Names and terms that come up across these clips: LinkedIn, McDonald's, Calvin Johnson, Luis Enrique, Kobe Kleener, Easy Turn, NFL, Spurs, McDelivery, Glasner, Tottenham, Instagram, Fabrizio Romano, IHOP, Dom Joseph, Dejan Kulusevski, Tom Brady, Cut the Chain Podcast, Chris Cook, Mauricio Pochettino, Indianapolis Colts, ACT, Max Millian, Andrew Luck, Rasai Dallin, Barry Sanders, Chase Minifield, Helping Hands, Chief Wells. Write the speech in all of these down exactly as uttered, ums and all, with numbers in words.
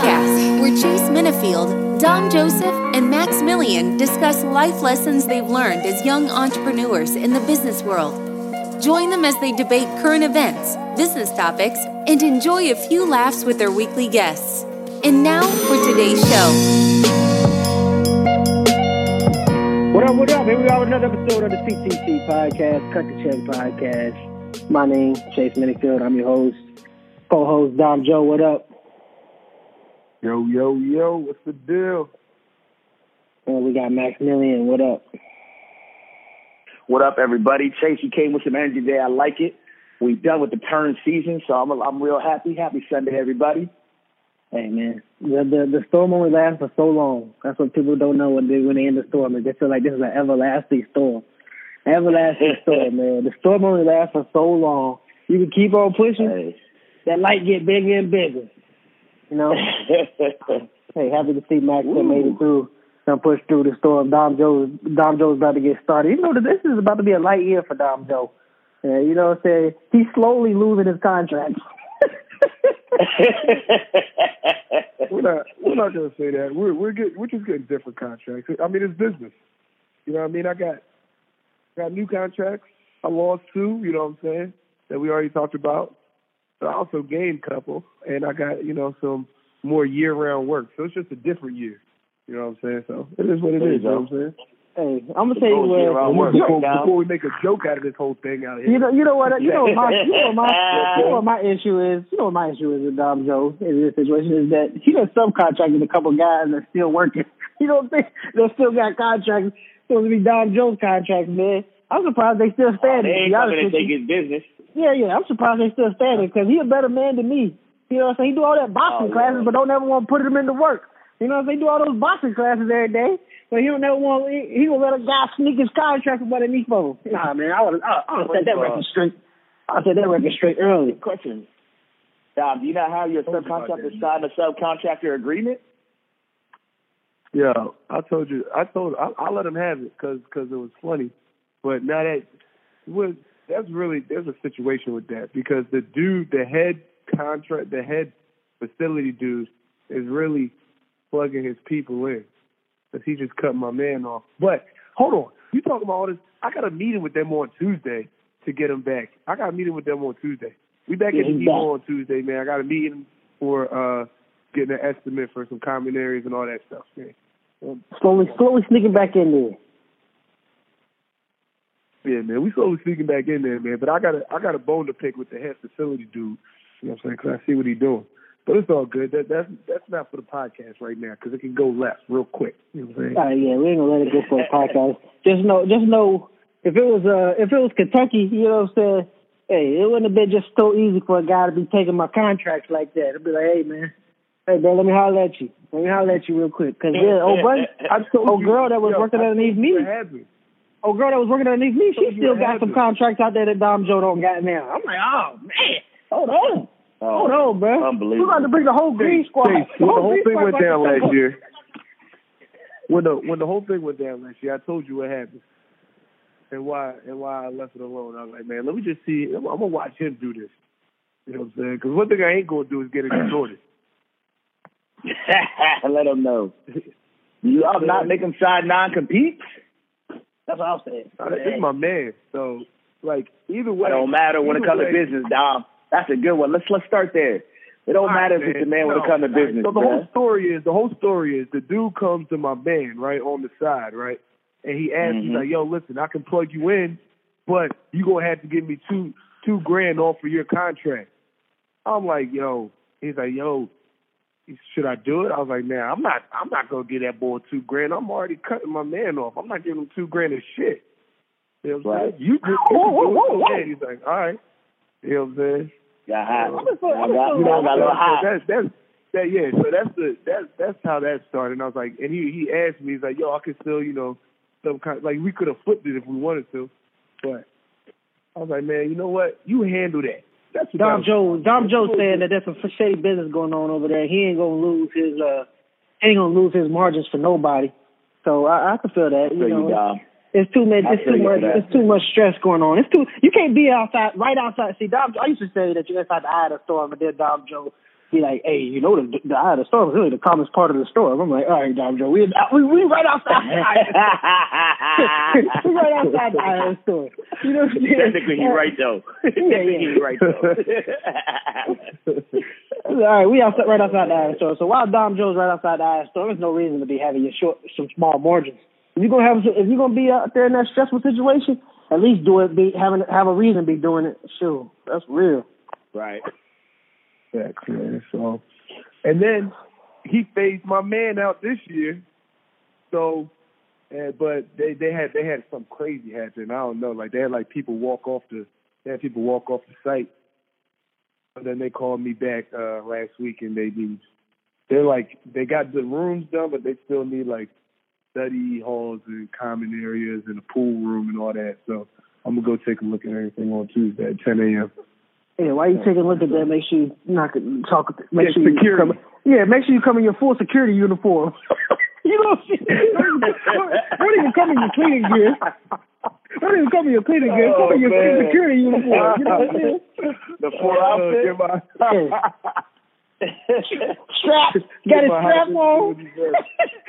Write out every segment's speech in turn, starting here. Podcast, where Chase Minifield, Dom Joseph, and Max Millian discuss life lessons they've learned as young entrepreneurs in the business world. Join them as they debate current events, business topics, and enjoy a few laughs with their weekly guests. And now for today's show. What up, what up? Here we are with another episode of the C T C Podcast, Cut the Chain Podcast. My name is Chase Minifield. I'm your host. Co-host Dom Joe, what up? Yo, yo, yo, what's the deal? Well, we got Max Millian, what up? What up, everybody? Chase, you came with some energy today. I like it. We done with the turn season, so I'm I'm real happy. Happy Sunday, everybody. Hey, man. The, the, the storm only lasts for so long. That's what people don't know when they when they end the storm. They feel like this is an everlasting storm. Everlasting storm, man. The storm only lasts for so long. You can keep on pushing. Hey. That light get bigger and bigger, you know. Hey, happy to see Max that made it through and pushed through the storm. Dom Joe's Dom Joe's about to get started. You know, this is about to be a light year for Dom Joe. Yeah, you know what I'm saying? He's slowly losing his contract. we're not we're not gonna say that. We're we're get, we're just getting different contracts. I mean, it's business. You know what I mean? I got got new contracts. I lost two. You know what I'm saying? That we already talked about. But I also gained a couple, and I got, you know, some more year-round work. So it's just a different year. You know what I'm saying? So it is what it is, you know what I'm saying? Hey, I'm going to tell you what. Before, before we make a joke out of this whole thing out here. You know, you know what you know what my, you know my, you know what my issue is? You know what my issue is with Dom Joe in this situation is that he done subcontracted a couple guys that's still working. You know what I'm saying? They still got contracts. It's supposed to be Dom Joe's contracts, man. I'm surprised they still standing. They ain't coming to take his business. Yeah, yeah, I'm surprised they still standing because he a better man than me. You know what I'm saying? He do all that boxing oh, classes, yeah. but don't ever want to put him into work. You know what I'm saying? He do all those boxing classes every day, but he don't ever want. He, he gonna let a guy sneak his contract with what he needs for him. Nah, man, I would I, I set that record straight. I set that record straight early. Question, Dom, do you not have your subcontractor sign a subcontractor agreement? Yeah, I told you. I told. I, I let him have it because because it was funny. But now that was that's really there's a situation with that because the dude, the head contract, the head facility dude is really plugging his people in because he just cut my man off. But hold on, you talking about all this? I got a meeting with them on Tuesday to get him back. I got a meeting with them on Tuesday. We back yeah, at the meeting on Tuesday, man. I got a meeting for uh, getting an estimate for some common areas and all that stuff, man. Slowly, slowly sneaking back in there. Yeah, man, we slowly sneaking back in there, man. But I got a, I got a bone to pick with the head facility dude. You know what I'm saying? Because I see what he's doing. But it's all good. That, that's that's not for the podcast right now because it can go left real quick. You know what I'm saying? All right, yeah, we ain't gonna let it go for a podcast. just know, just know, if it was uh, if it was Kentucky, you know what I'm saying? Hey, it wouldn't have been just so easy for a guy to be taking my contracts like that. It'd be like, hey, man, hey, bro, let me holler at you. Let me holler at you real quick because yeah, old buddy, old girl that was yo, working underneath me. Oh, girl that was working underneath me, she still got some contracts out there that Dom Joe don't got now. I'm like, oh, man, hold on. Oh, hold on, bro. Unbelievable. We're about to bring the whole green squad. Hey, the whole, the whole thing went down last year. When the when the whole thing went down last year, I told you what happened and why and why I left it alone. I was like, man, let me just see. I'm, I'm going to watch him do this. You know what I'm saying? Because one thing I ain't going to do is get it recorded. Let him know. You all not make him sign non-compete? That's what I'm saying. Nah, it's my man. So, like, either way. It don't matter when it comes way. to business, Dom. That's a good one. Let's let's start there. It don't all matter right, if it's a man no. when it comes to business. So the man. whole story is the whole story is the dude comes to my man right on the side, right, and he asks mm-hmm. me like, "Yo, listen, I can plug you in, but you gonna have to give me two two grand off for your contract." I'm like, "Yo," he's like, "Yo, should I do it?" I was like, "Man, nah, I'm not. I'm not gonna give that boy two grand. I'm already cutting my man off. I'm not giving him two grand of shit." You know what I'm saying? You just whoa, whoa, whoa, whoa. He's like, "All right." You know what I'm saying? Yeah, that's that's that. Yeah, so that's the that's that's how that started. And I was like, and he he asked me, he's like, "Yo, I could still, you know, some kind like we could have flipped it if we wanted to," but I was like, "Man, you know what? You handle that." That's Dom Joe. Dom Joe saying that there's some shady business going on over there. He ain't gonna lose his uh, ain't gonna lose his margins for nobody. So I, I can feel that. You know, you, it's too much. It's too much. It's too much stress going on. It's too. You can't be outside, right outside. See, Dom. I used to say that you're outside the eye of the storm, but then Dom Joe He like, hey, you know, the, the eye of the storm is really the calmest part of the storm. I'm like, all right, Dom Joe, we we, we right outside the eye of the storm. right outside the eye of the storm. You know what I'm saying? Technically, you're right, though. Technically, you're right, though. All right, we outside, right outside the eye of the storm. So while Dom Joe's right outside the eye of the storm, there's no reason to be having your short, some small margins. If you're gonna have, if you're gonna be out there in that stressful situation, at least do it. Be having have a reason to be doing it. Sure, that's real. Right. That's it. So, and then he phased my man out this year. So, and, but they, they had they had something crazy happen. I don't know. Like they had like people walk off the they had people walk off the site. And then they called me back uh, last week, and they need they're like they got the rooms done, but they still need like study halls and common areas and a pool room and all that. So I'm gonna go take a look at everything on Tuesday at ten a.m. Yeah, why you taking a look at that? Make sure you knock it, talk. Make yeah, sure you security. come. Yeah, make sure you come in your full security uniform. You know, don't even come in your cleaning gear. Don't even come in your cleaning gear. Come oh, in your man. security uniform. You know what I mean? The full outfit. Strap. Got his strap on.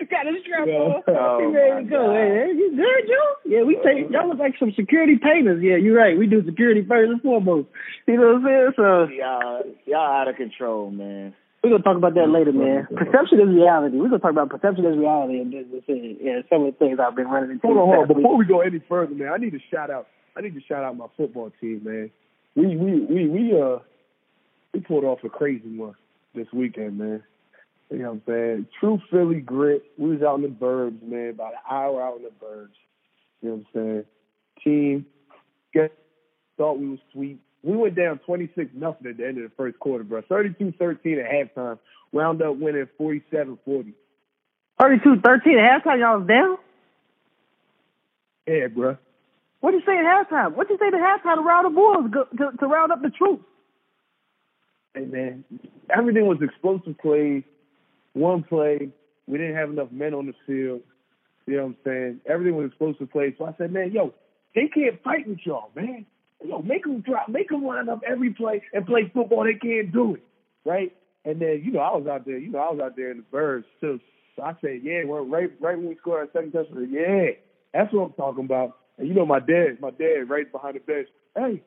Got his strap on. Oh, you ready to go? God. Hey, you good, Joe? Yeah, we take y'all look like some security painters. Yeah, you're right. We do security first and foremost. You know what I'm saying? So y'all, y'all out of control, man. We're gonna talk about that later, man. Perception is reality. We're gonna talk about perception is reality in business and yeah, some of the things I've been running into. Hold on, hold on. Before we go any further, man, I need to shout out. I need to shout out my football team, man. We we we we uh we pulled off a crazy one this weekend, man. You know what I'm saying? True Philly grit. We was out in the burbs, man, about an hour out in the burbs. You know what I'm saying? Team guess, thought we was sweet. We went down twenty-six nothing at the end of the first quarter, bro. thirty-two thirteen at halftime. Wound up winning forty-seven forty. thirty-two thirteen at halftime, y'all was down? Yeah, bro. What did you say at halftime? What did you say at halftime to round the boys, to, to round up the troops? Hey, man, everything was explosive plays. One play, we didn't have enough men on the field. You know what I'm saying? Everything was explosive plays. So I said, man, yo, they can't fight with y'all, man. Yo, make them drop, make them line up every play and play football. They can't do it, right? And then, you know, I was out there. You know, I was out there in the birds too. So I said, yeah, we're right, right when we scored our second touchdown. Yeah, that's what I'm talking about. And you know, my dad, my dad, right behind the bench. Hey.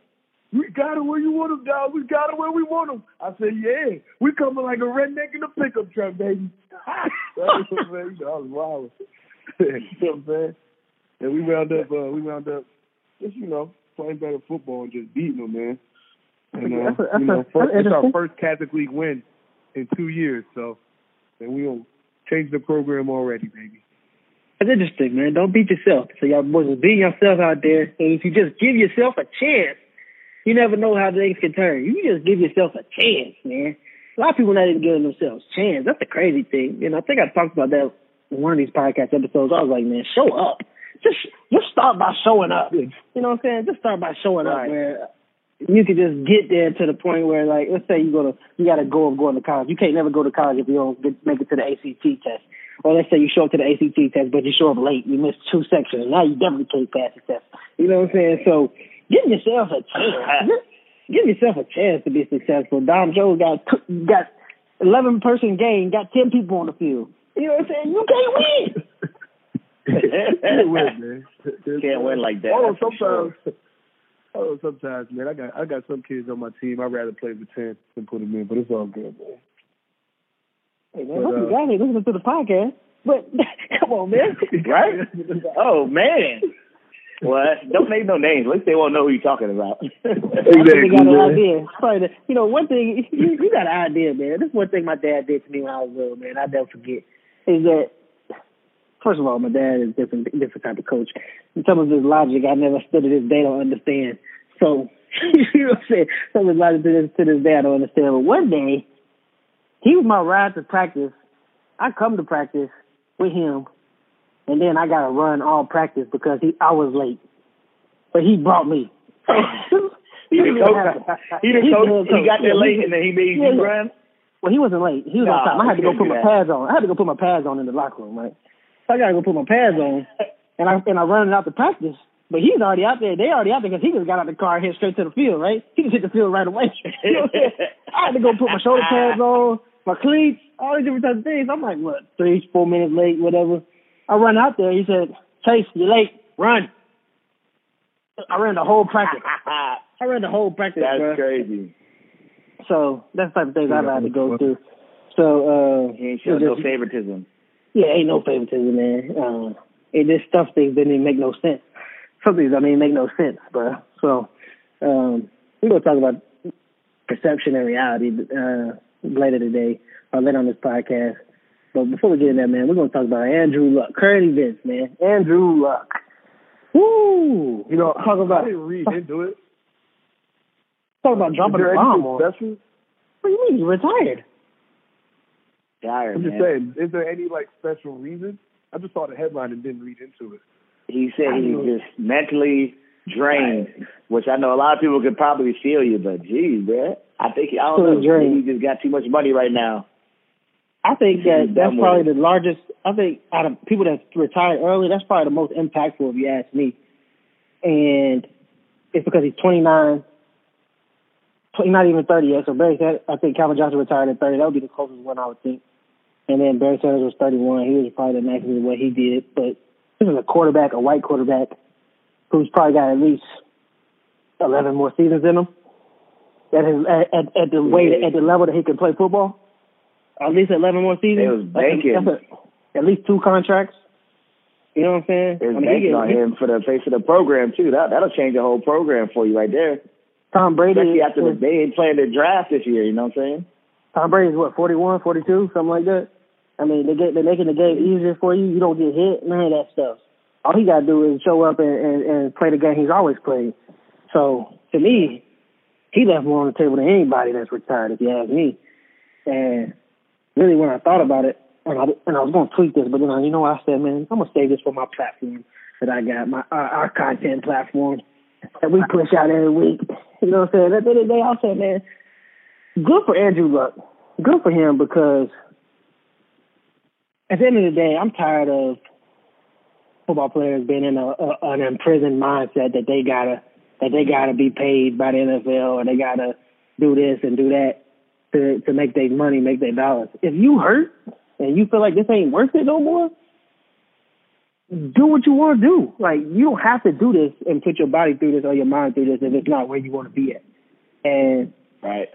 We got him where you want him, dog. We got him where we want him. I said, yeah. We coming like a redneck in a pickup truck, baby. That was wild. You know what I'm saying? And we wound up, uh, we wound up just, you know, playing better football and just beating them, man. And, uh, that's a, that's you know, first, it's our first Catholic League win in two years. So, and we don't change the program already, baby. That's interesting, man. Don't beat yourself. So y'all boys will beat yourself out there. And if you just give yourself a chance, you never know how things can turn. You just give yourself a chance, man. A lot of people not even giving themselves a chance. That's the crazy thing. And I think I talked about that in one of these podcast episodes. I was like, man, show up. Just just start by showing up. You know what I'm saying? Just start by showing up, where you can just get there to the point where, like, let's say you go to you got a goal of going to college. You can't never go to college if you don't get, make it to the A C T test. Or let's say you show up to the A C T test, but you show up late. You missed two sections. Now you definitely can't pass the test. You know what I'm saying? So give yourself a chance. Give yourself a chance to be successful. Dom Joe got got eleven person game, got ten people on the field. You know what I'm saying? You can't win. Can't win, man. There's can't no, win like that. Oh, sometimes. Sure. Oh, sometimes, man. I got I got some kids on my team. I'd rather play with ten than put them in, but it's all good, man. Hey, man, hope you guys ain't listening to the podcast. But come on, man. Right? Oh, man. Well, don't name no names. At least they won't know who you're talking about. Exactly. Got an idea. Probably the, you know, one thing, you, you got an idea, man. This one thing my dad did to me when I was little, man, I never forget, is that, first of all, my dad is a different, different type of coach. And some of his logic I never still to this day don't understand. So, you know what I'm saying? Some of his logic to this, to this day I don't understand. But one day, he was my ride to practice. I come to practice with him. And then I got to run all practice because he I was late. But he brought me. he didn't coach. He, he, coach. he got there late and then he made yeah, you run? Well, he wasn't late. He was nah, on time. I had to go put my pads on. I had to go put my pads on in the locker room, right? So I got to go put my pads on. And I and I run out to practice. But he's already out there. They already out there because he just got out of the car and head straight to the field, right? He just hit the field right away. You know what I'm saying? I had to go put my shoulder pads on, my cleats, all these different types of things. I'm like, what, three, four minutes late, whatever. I run out there. He said, Chase, you're late. Run. I ran the whole practice. I ran the whole practice, That's bro. crazy. So that's the type of things I've had to go through. So uh, he ain't showing no favoritism. Yeah, ain't no favoritism, man. Uh, it just stuff things didn't even make no sense. Some things, I mean, make no sense, bro. So um, we're going to talk about perception and reality uh, later today, or later on this podcast. But before we get in that, man, we're going to talk about Andrew Luck. Current events, man. Andrew Luck. Woo! You know, talk about... I didn't read into it. Talk about dropping a bomb on. What do you mean? He's retired. Tired, I'm just man. saying, is there any, like, special reason? I just saw the headline and didn't read into it. He said he was just mentally drained, which I know a lot of people could probably feel you, but geez, man, I think I don't so know. Drained. He just got too much money right now. I think that that's probably the largest. I think out of people that retired early, that's probably the most impactful, if you ask me. And it's because he's twenty-nine, not even thirty yet. So Barry Sanders, I think Calvin Johnson retired at thirty. That would be the closest one, I would think. And then Barry Sanders was thirty-one. He was probably the maximum of what he did, but. This is a quarterback, a white quarterback, who's probably got at least eleven more seasons in him. At his, at, at, at the way yeah. at the level that he can play football, at least eleven more seasons. It was banking. That's a, that's a, at least two contracts. You know what I'm saying? It was I mean, banking on him for the face of the program too. That that'll change the whole program for you right there. Tom Brady, especially after the, they ain't playing their draft this year. You know what I'm saying? Tom Brady's what forty-one, forty-two, something like that. I mean, they get, they're making the game easier for you. You don't get hit, none of that stuff. All he got to do is show up and, and, and play the game he's always played. So, to me, he left more on the table than anybody that's retired, if you ask me. And really, when I thought about it, and I, and I was going to tweet this, but then I, you know what I said, man, I'm going to save this for my platform that I got, my our, our content platform that we push out every week. You know what I'm saying? At the end of the day, I said, man, good for Andrew Luck. Good for him because... At the end of the day, I'm tired of football players being in a, a, an imprisoned mindset that they gotta that they gotta be paid by the N F L or they gotta do this and do that to to make their money, make their dollars. If you hurt and you feel like this ain't worth it no more, do what you want to do. Like you don't have to do this and put your body through this or your mind through this if it's not where you want to be at. And right,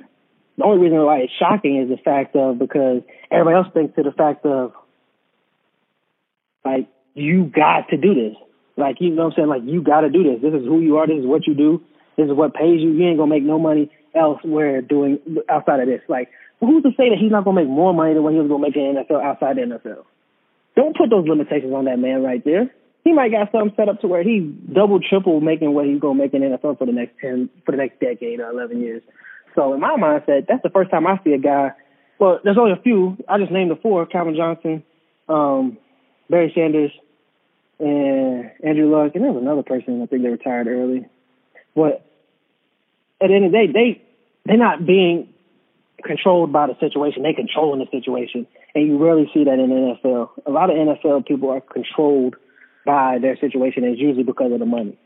the only reason why it's shocking is the fact of because everybody else thinks to the fact of. Like, you got to do this. Like, you know what I'm saying? Like, you got to do this. This is who you are. This is what you do. This is what pays you. You ain't going to make no money elsewhere doing outside of this. Like, who's to say that he's not going to make more money than what he was going to make in the N F L outside the N F L? Don't put those limitations on that man right there. He might got something set up to where he's double, triple making what he's going to make in the N F L for the next ten, for the next decade or eleven years. So in my mindset, that's the first time I see a guy. Well, there's only a few. I just named the four, Calvin Johnson, um, Barry Sanders and Andrew Luck, and there was another person I think they retired early. But at the end of the day, they they're not being controlled by the situation. They controlling the situation, and you rarely see that in the N F L. A lot of N F L people are controlled by their situation. It's usually because of the money.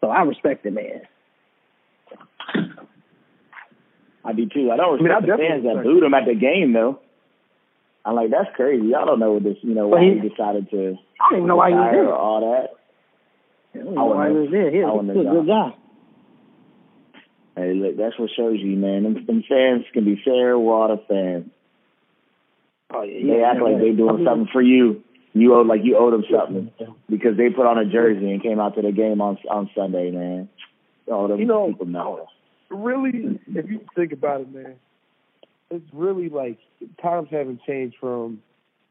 So I respect the man. I do too. I don't respect I mean, I the fans that booed him at the game though. I'm like, that's crazy. Y'all don't know what this, you know, why he, he decided to. I don't even know why he was there. All that. I don't know why he was there. He's a good guy. Hey, look, that's what shows you, man. Them, them fans can be fair water fans. Oh yeah, yeah, they act yeah, like yeah. they doing something for you. You owe, like you owe them something because they put on a jersey and came out to the game on on Sunday, man. All them you know, people know. Really, if you think about it, man. It's really like times haven't changed from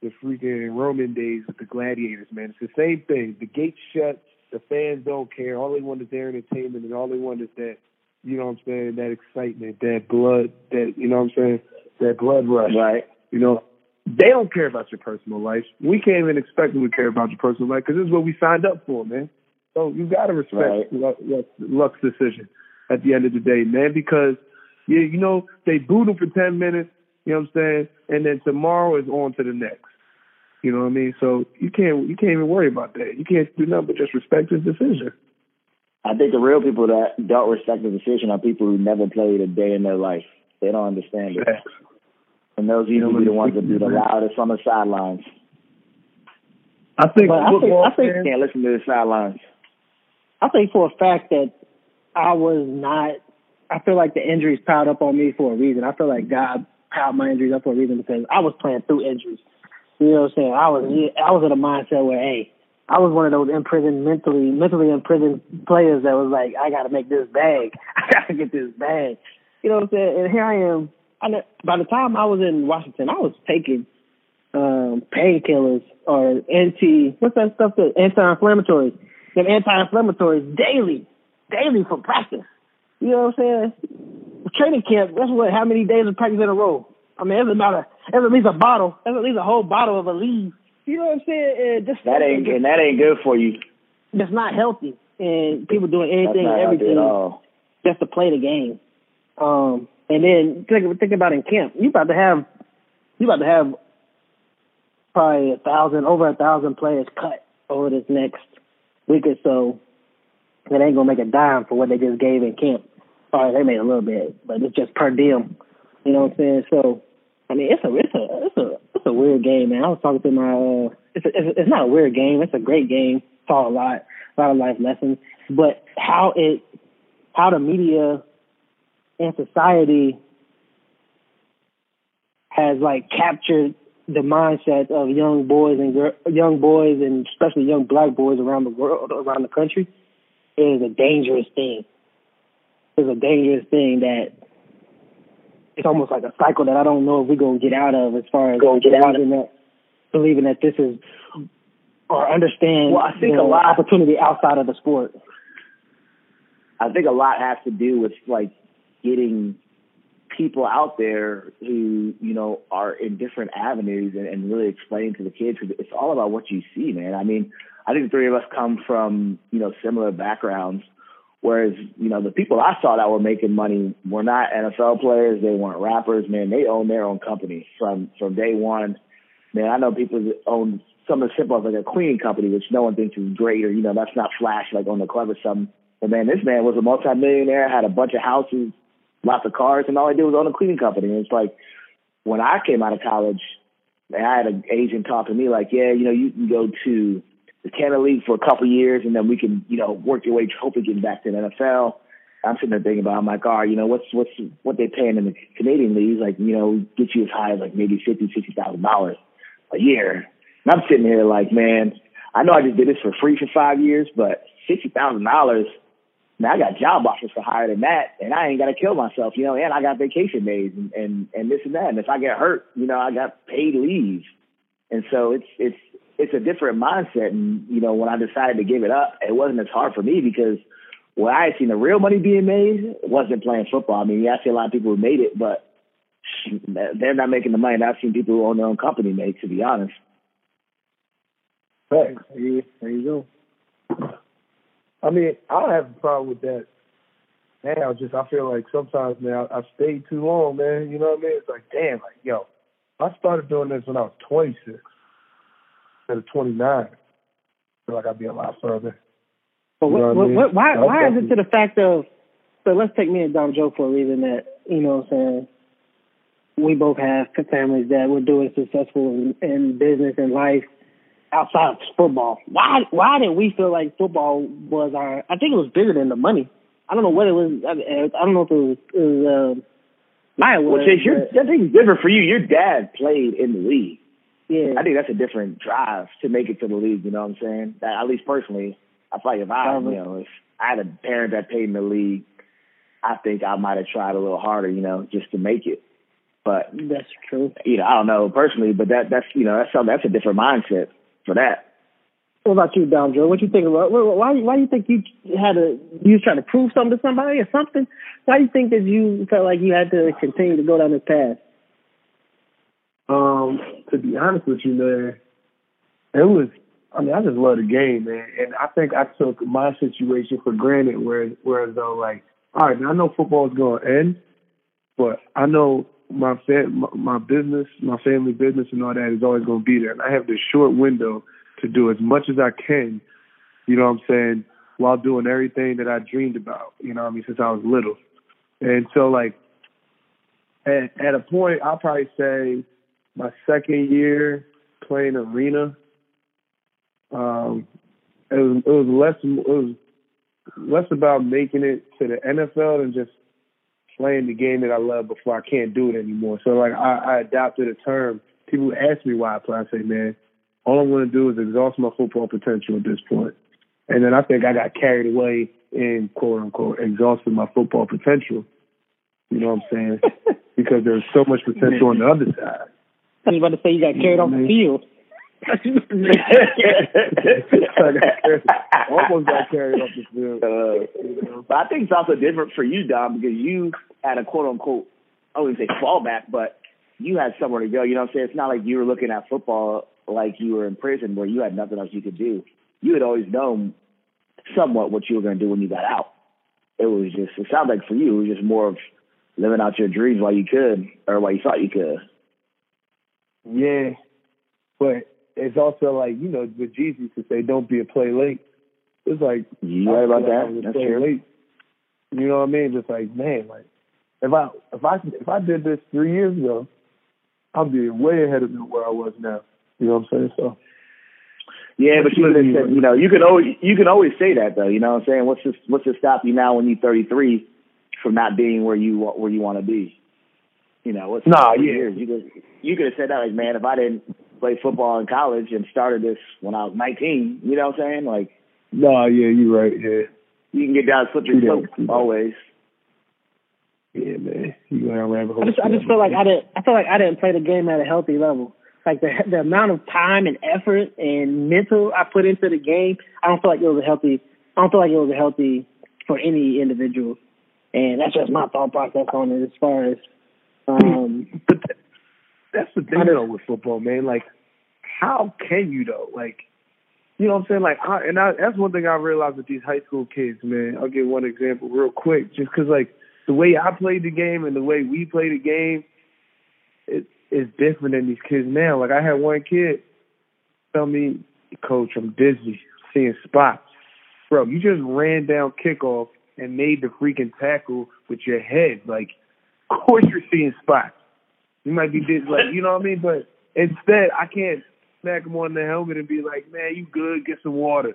the freaking Roman days with the gladiators, man. It's the same thing. The gates shut. The fans don't care. All they want is their entertainment, and all they want is that, you know what I'm saying, that excitement, that blood, that, you know what I'm saying, that blood rush. Right. You know, they don't care about your personal life. We can't even expect them to care about your personal life because this is what we signed up for, man. So you got to respect right. Luck's decision at the end of the day, man, because yeah, you know, they booed him for ten minutes, you know what I'm saying? And then tomorrow is on to the next. You know what I mean? So you can't you can't even worry about that. You can't do nothing but just respect his decision. I think the real people that don't respect the decision are people who never played a day in their life. They don't understand it. Yeah. And those usually be the ones that do the loudest on the sidelines. I think but football I think, I think fans, you can't listen to the sidelines. I think for a fact that I was not – I feel like the injuries piled up on me for a reason. I feel like God piled my injuries up for a reason because I was playing through injuries. You know what I'm saying? I was I was in a mindset where, hey, I was one of those imprisoned, mentally mentally imprisoned players that was like, I got to make this bag. I got to get this bag. You know what I'm saying? And here I am. I know, by the time I was in Washington, I was taking um, painkillers or anti, what's that stuff, that anti-inflammatories. Them anti-inflammatories daily, daily for practice. You know what I'm saying? Training camp, that's what, how many days of practice in a row? I mean, that's about a, that's at least a bottle. That's at least a whole bottle of a leaf. You know what I'm saying? And just, that ain't and that ain't good for you. That's not healthy. And people doing anything, everything, just to play the game. Um, and then think, think about in camp, you about to have you about to have probably a thousand, over a thousand players cut over this next week or so. That ain't gonna make a dime for what they just gave in camp. All right, they made a little bit, but it's just per diem. You know what I'm saying? So. I mean, it's a it's a it's a it's a weird game, man. I was talking to my uh, it's a, it's, a, it's not a weird game. It's a great game. Taught a lot, a lot of life lessons. But how it how the media and society has like captured the mindset of young boys and girl, young boys and especially young black boys around the world, around the country, is a dangerous thing. It's a dangerous thing that. It's almost like a cycle that I don't know if we're going to get out of as far as going to get out of that, believing that this is or understand well, I think you know, a lot opportunity outside of the sport. I think a lot has to do with like getting people out there who, you know, are in different avenues and, and really explaining to the kids. It's all about what you see, man. I mean, I think the three of us come from, you know, similar backgrounds. Whereas, you know, the people I saw that were making money were not N F L players. They weren't rappers, man. They own their own company from, from day one. Man, I know people that own something as simple as like a cleaning company, which no one thinks is great or, you know, that's not flash like on the club or something. But, man, this man was a multimillionaire, had a bunch of houses, lots of cars, and all he did was own a cleaning company. And it's like when I came out of college, man, I had an agent talk to me like, yeah, you know, you can go to – the Canada League for a couple of years, and then we can, you know, work your way to hopefully getting back to the N F L. I'm sitting there thinking about, I'm like, all right, you know, what's what's what they paying in the Canadian leagues? Like, you know, get you as high as like maybe fifty, sixty thousand dollars a year. And I'm sitting here like, man, I know I just did this for free for five years, but sixty thousand dollars. Now I got job offers for higher than that, and I ain't gotta kill myself, you know. And I got vacation days and and, and this and that. And if I get hurt, you know, I got paid leave. And so it's it's. It's a different mindset. And, you know, when I decided to give it up, it wasn't as hard for me because when I had seen the real money being made, it wasn't playing football. I mean, yeah, I see a lot of people who made it, but they're not making the money that I've seen people who own their own company make, to be honest. Right. There you go. I mean, I don't have a problem with that now. Just I feel like sometimes, man, I've stayed too long, man. You know what I mean? It's like, damn, like, yo, I started doing this when I was twenty-six. Of twenty-nine, I feel like I'd be a lot further. But what, what, what, why, so why is it to the fact of, so let's take me and Dom Joe for a reason that, you know what I'm saying, we both have families that we're doing successful in, in business and life outside of football. Why Why did we feel like football was our, I think it was bigger than the money. I don't know what it was, I, I don't know if it was, it was uh, my well, Chase, that thing's different for you. Your dad played in the league. Yeah. I think that's a different drive to make it to the league, you know what I'm saying? That, at least personally, I feel like if I, you know, if I had a parent that paid in the league, I think I might have tried a little harder, you know, just to make it. But that's true. You know, I don't know personally, but that that's you know that's something that's a different mindset for that. What about you, Dom Joe? What you think about? Why why do you think you had a you was trying to prove something to somebody or something? Why do you think that you felt like you had to continue to go down this path? Um, to be honest with you, man, it was, I mean, I just love the game, man. And I think I took my situation for granted where, where though, like, all right, now I know football is going to end, but I know my, fam- my business, my family business and all that is always going to be there. And I have this short window to do as much as I can, you know what I'm saying, while doing everything that I dreamed about, you know what I mean, since I was little. And so, like, at, at a point, I'll probably say my second year playing arena, um, it was, it was less it was less about making it to the N F L than just playing the game that I love before I can't do it anymore. So, like, I, I adopted a term. People ask me why I play. I say, man, all I want to do is exhaust my football potential at this point. And then I think I got carried away in, quote, unquote, exhausting my football potential. You know what I'm saying? Because there's so much potential on the other side. I was about to say you got carried you know off the field. I got carried, almost got carried off the field. Uh, you know? But I think it's also different for you, Dom, because you had a, quote, unquote, I wouldn't say fallback, but you had somewhere to go. You know what I'm saying? It's not like you were looking at football like you were in prison where you had nothing else you could do. You had always known somewhat what you were going to do when you got out. It was just, it sounds like for you, it was just more of living out your dreams while you could or while you thought you could. Yeah. But it's also like, you know, with Jesus, if they don't be a play late, it's like, you right about that? That's true. You know what I mean? Just like, man, like if I, if I, if I did this three years ago, I'd be way ahead of where I was now. You know what I'm saying? So. Yeah, but you could have said, you know, you can always you can always say that though, you know what I'm saying? What's this what's to stop you now when you're thirty-three from not being where you where you want to be? You know, what's nah, yeah. years? You could you could have said that, like, man, if I didn't play football in college and started this when I was nineteen, you know what I'm saying? Like, no, nah, yeah, you're right. Yeah, you can get down slippery slope always. Yeah, man, you gonna have a whole I just, I just feel like I didn't I feel like I didn't play the game at a healthy level. Like the the amount of time and effort and mental I put into the game, I don't feel like it was a healthy. I don't feel like it was a healthy for any individual, and that's just my thought process on it. As far as, um, but that, that's the thing though with football, man. Like, how can you though? Like, you know what I'm saying? Like, I, and I, that's one thing I realized with these high school kids, man. I'll give one example real quick, just because like the way I played the game and the way we play the game, it's. It's different than these kids now. Like, I had one kid tell me, Coach, I'm dizzy seeing spots. Bro, you just ran down kickoff and made the freaking tackle with your head. Like, of course you're seeing spots. You might be dizzy, like, you know what I mean? But instead, I can't smack him on the helmet and be like, man, you good, get some water.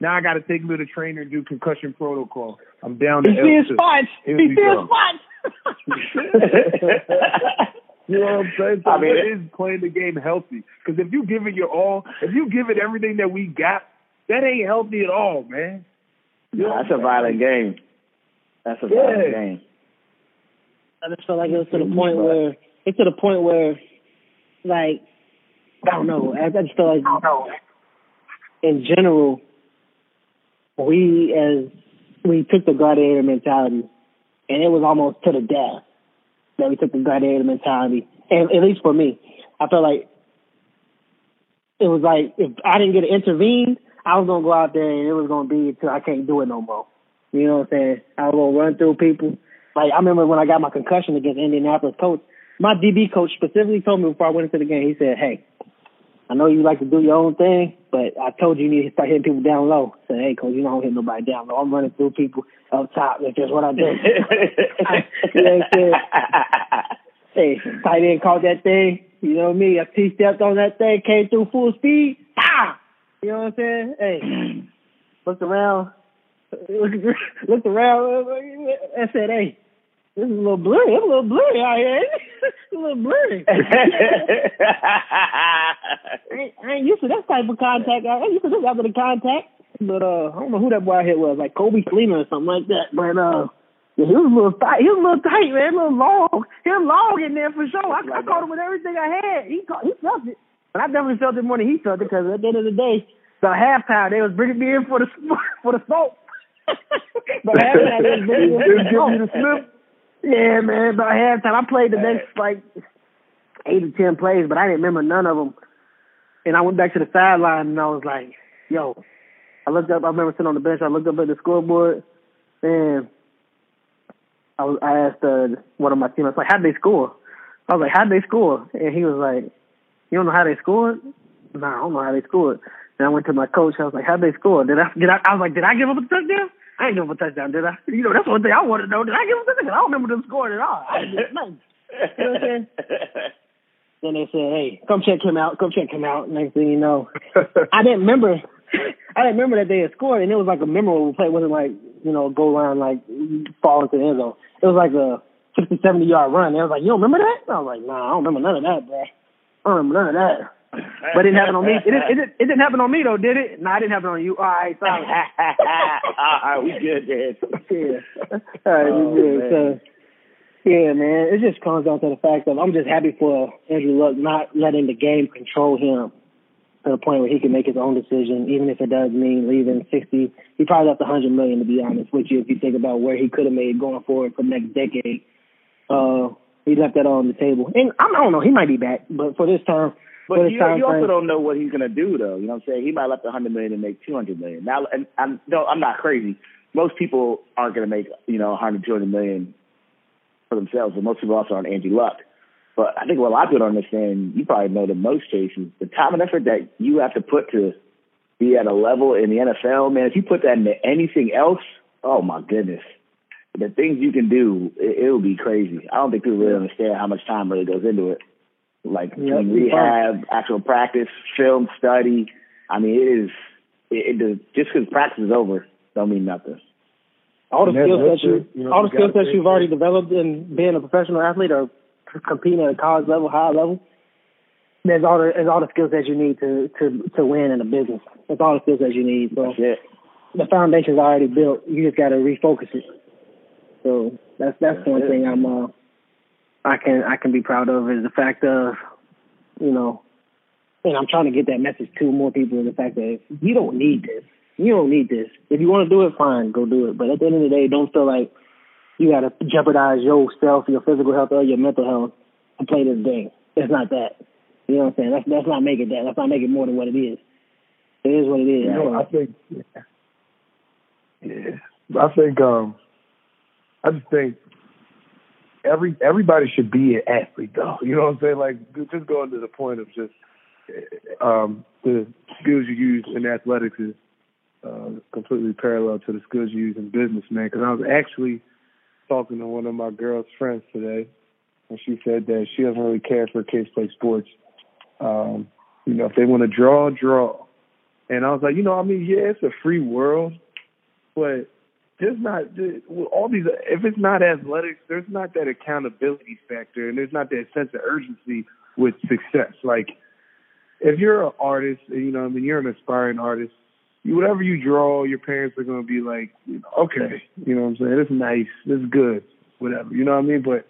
Now I got to take him to the trainer and do concussion protocol. I'm down to L two. He's seeing spots. He's seeing spots. You know what I'm saying? So I mean, it is playing the game healthy. Because if you give it your all, if you give it everything that we got, that ain't healthy at all, man. You know that's a violent game. That's a yeah. violent game. I just felt like it was to the point where it's to the point where, like, I don't know. I just feel like in general, we as we took the gladiator mentality, and it was almost to the death. That we took the gladiator mentality, and at least for me, I felt like it was like if I didn't get intervened, I was gonna go out there and it was gonna be until I can't do it no more. You know what I'm saying? I was gonna run through people. Like I remember when I got my concussion against Indianapolis Colts, my D B coach specifically told me before I went into the game. He said, "Hey, I know you like to do your own thing, but I told you you need to start hitting people down low." I said, "Hey, coach, you don't hit nobody down low. I'm running through people up top. That's just what I do." You know what I'm saying? Hey, tight end caught that thing. You know what I mean? I T-stepped on that thing, came through full speed. Ah! You know what I'm saying? Hey, looked around. Looked around. I said, hey, this is a little blurry. It's a little blurry out here. It's a little blurry. I, ain't, I ain't used to that type of contact. I ain't used to this type of contact. But uh, I don't know who that boy hit was, like Kobe Kleener or something like that. But uh, yeah, he was a little tight. He was a little tight, man. A little long. He was long in there for sure. I, I caught him with everything I had. He caught, he felt it, and I definitely felt it more than he felt it because at the end of the day, by halftime they was bringing me in for the for the smoke. By halftime they was bringing me in for the smoke. Yeah, man, by halftime. I played the next, like, eight or ten plays, but I didn't remember none of them. And I went back to the sideline, and I was like, yo. I looked up. I remember sitting on the bench. I looked up at the scoreboard, and I, was, I asked uh, one of my teammates, like, how'd they score? I was like, how'd they score? And he was like, you don't know how they scored? No, nah, I don't know how they scored. And I went to my coach. I was like, how'd they score? Did I, did I, I was like, did I give up a touchdown? I ain't give up a touchdown, did I? You know, that's one thing I want to know. Did I give up a touchdown? I don't remember them scoring at all. I didn't get nothing. You know what I'm saying? Then they said, hey, come check him out. Come check him out. Next thing you know, I didn't remember. I didn't remember that they had scored, and it was like a memorable play. It wasn't like, you know, goal line, like, fall into the end zone. It was like a sixty, seventy-yard run. They was like, you don't remember that? And I was like, nah, I don't remember none of that, bro. I don't remember none of that. But it didn't happen on me. It didn't, it didn't, it didn't happen on me, though, did it? No, nah, it didn't happen on you. All right, sorry. All right, we good, Dad. Yeah. All right, oh, we good. So, yeah, man, it just comes down to the fact that I'm just happy for Andrew Luck not letting the game control him to the point where he can make his own decision, even if it does mean leaving sixty. He probably left one hundred million dollars, to be honest with you, if you think about where he could have made going forward for the next decade. Uh, he left that all on the table. And I don't know, he might be back, but for this time. But for this you, time you also frame, don't know what he's going to do, though. You know what I'm saying? He might have left one hundred million dollars and make two hundred million dollars. Now, and I'm, no, I'm not crazy. Most people aren't going to make, you know, one hundred, two hundred million dollars for themselves, but most people also aren't Andrew Luck. But I think what a lot of people don't understand, you probably know the most, Chase, the time and effort that you have to put to be at a level in the N F L, man, if you put that into anything else, oh, my goodness. The things you can do, it, it'll be crazy. I don't think people really understand how much time really goes into it. Like, yep, rehab, actual practice, film study. I mean, it is it, it, – just because practice is over don't mean nothing. All the skill sets you, you know, all the skill sets you've already developed in being a professional athlete or competing at a college level, high level, there's all the, there's all the skills that you need to, to, to win in a business. That's all the skills that you need. So the foundation's already built. You just got to refocus it. So that's that's, that's one it. thing I'm uh, I can I can be proud of is the fact of, you know, and I'm trying to get that message to more people is the fact that you don't need this. You don't need this. If you want to do it, fine, go do it. But at the end of the day, don't feel like you got to jeopardize yourself, your physical health, or your mental health to play this game. It's not that. You know what I'm saying? That's, that's not making that. That's not making more than what it is. It is what it is. Yeah, right? I think. Yeah. yeah. I think. Um, I just think every everybody should be an athlete, though. You know what I'm saying? Like, just going to the point of just um, the skills you use in athletics is uh, completely parallel to the skills you use in business, man. Because I was actually talking to one of my girl's friends today, and she said that she doesn't really care if her kids play sports. Um, you know, if they want to draw, draw. And I was like, you know, I mean, yeah, it's a free world, but there's not all these. If it's not athletics, there's not that accountability factor, and there's not that sense of urgency with success. Like, if you're an artist, you know, I mean, you're an aspiring artist. Whatever you draw, your parents are going to be like, okay, you know what I'm saying? It's nice. It's good. Whatever. You know what I mean? But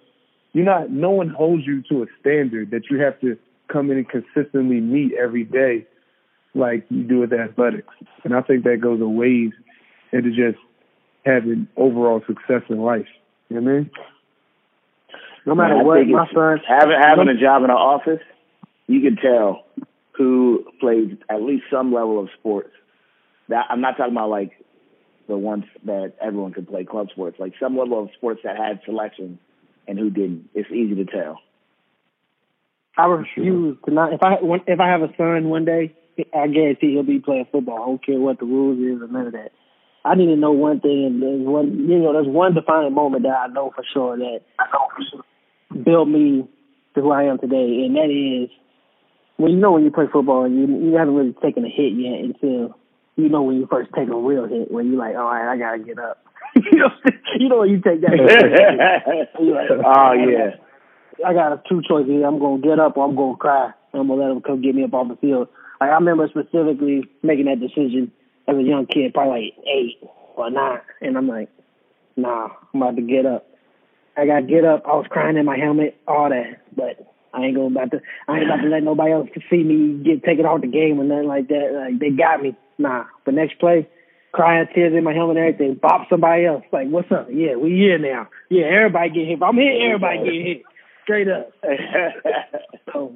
you're not, no one holds you to a standard that you have to come in and consistently meet every day like you do with athletics. And I think that goes a ways into just having overall success in life. You know what I mean? No matter yeah, what, my son. Having, having a job in an office, you can tell who plays at least some level of sports. That, I'm not talking about like the ones that everyone can play club sports, like some level of sports that had selection and who didn't. It's easy to tell. I refuse to not. If I if I have a son one day, I guarantee he'll be playing football. I don't care what the rules is or none of that. I need to know one thing, and there's one, you know, there's one defining moment that I know for sure that I know for sure built me to who I am today, and that is when you know when you play football, you you haven't really taken a hit yet until. You know when you first take a real hit, when you're like, all right, I got to get up. you, know, you know when you take that hit. You're like, oh, yeah. I got two choices. I'm going to get up or I'm going to cry. I'm going to let them come get me up off the field. Like, I remember specifically making that decision as a young kid, probably like eight or nine. And I'm like, nah, I'm about to get up. I got to get up. I was crying in my helmet, all that. But I ain't going about to, I ain't about to let nobody else see me get taken off the game or nothing like that. Like, they got me. Nah, but next play, crying tears in my helmet and everything, bop somebody else. Like, what's up? Yeah, we here now. Yeah, everybody get hit. If I'm here, everybody get hit. Straight up. So,